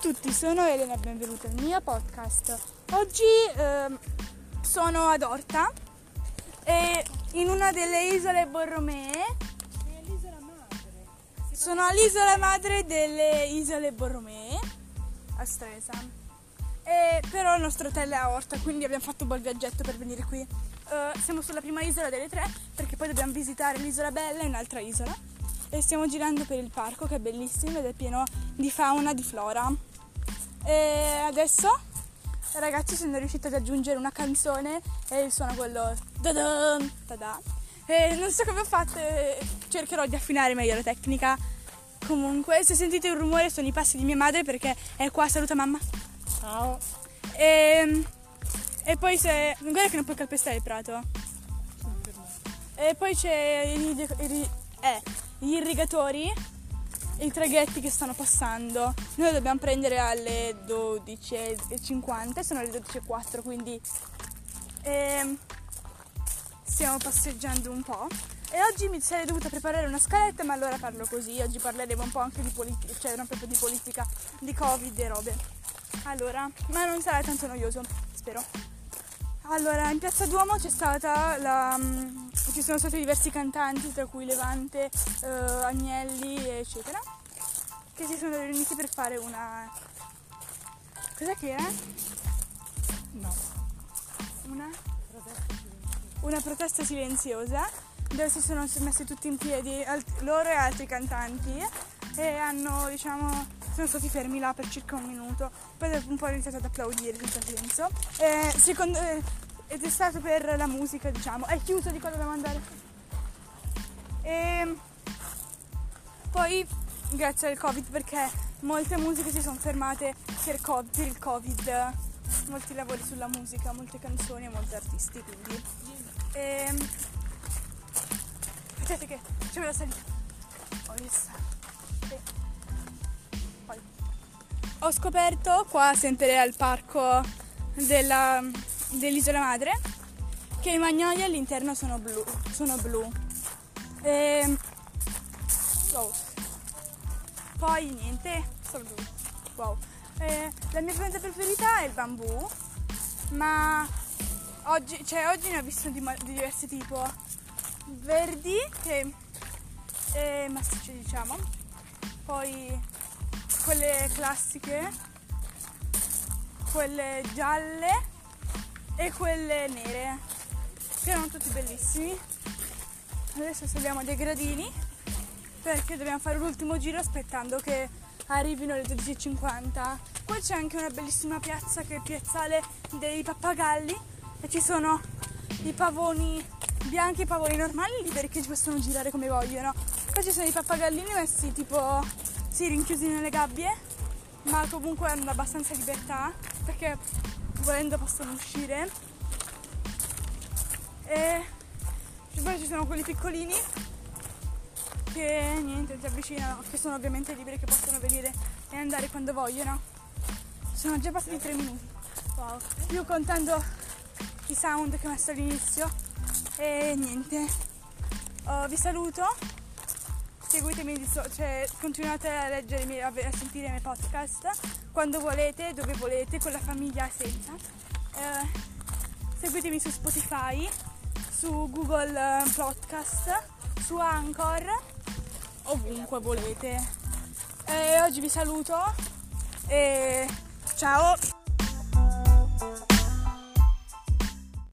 tutti, sono Elena e benvenuti al mio podcast. Oggi sono ad Orta e in una delle isole Borromee. Sono all'isola madre delle isole Borromee, a Stresa. E però il nostro hotel è a Orta, quindi abbiamo fatto un bel viaggetto per venire qui. Siamo sulla prima isola delle tre, perché poi dobbiamo visitare l'isola bella e un'altra isola. E stiamo girando per il parco, che è bellissimo ed è pieno di fauna, di flora. E adesso, ragazzi, sono riuscita ad aggiungere una canzone e il suono quello ta-dam, ta-da. E non so come ho fatto, cercherò di affinare meglio la tecnica. Comunque, se sentite un rumore sono i passi di mia madre, perché è qua. Saluta mamma. Ciao. E poi se... guarda che non puoi calpestare il prato. E poi c'è gli irrigatori, i traghetti che stanno passando. Noi dobbiamo prendere alle 12.50, sono le 12.04, quindi stiamo passeggiando un po'. E oggi mi sarei dovuta preparare una scaletta, ma allora parlo così. Oggi parleremo un po' anche di politica, cioè non proprio di politica, di Covid e robe. Allora, ma non sarà tanto noioso, spero. Allora, in Piazza Duomo ci sono stati diversi cantanti, tra cui Levante, Agnelli, eccetera, che si sono riuniti per fare una... cos'è che era? No. Una protesta silenziosa, dove si sono messi tutti in piedi, loro e altri cantanti, e sono stati fermi là per circa un minuto, poi dopo un po' ho iniziato ad applaudire senza senso. Ed è stato per la musica, diciamo. È chiuso, di qua dobbiamo andare. E poi, grazie al Covid, perché molte musiche si sono fermate per il Covid. Molti lavori sulla musica, molte canzoni e molti artisti, quindi. Aspettate che c'è la salita. Poi. Ho scoperto qua, sempre al parco dell'isola madre, che i magnoli all'interno sono blu. Wow. Poi niente, sono blu. Wow. La mia pianta preferita è il bambù, ma oggi ne ho visto di diversi tipi, verdi che è massiccio, diciamo, poi quelle classiche, quelle gialle e quelle nere, che erano tutti bellissimi. Adesso saliamo dei gradini perché dobbiamo fare l'ultimo giro aspettando che arrivino le 12.50. Poi c'è anche una bellissima piazza, che è il piazzale dei pappagalli, e ci sono i pavoni bianchi e i pavoni normali liberi che ci possono girare come vogliono. Poi ci sono i pappagallini messi tipo rinchiusi nelle gabbie, ma comunque hanno abbastanza libertà perché volendo possono uscire. E poi ci sono quelli piccolini che niente, si avvicinano, che sono ovviamente liberi, che possono venire e andare quando vogliono. Sono già passati 3 minuti. Wow. Io contando i sound che ho messo all'inizio. E niente, vi saluto, seguitemi continuate a leggere, a sentire i miei podcast quando volete, dove volete, con la famiglia, senza. Seguitemi su Spotify, su Google Podcast, su Anchor, ovunque volete. Oggi vi saluto e ciao!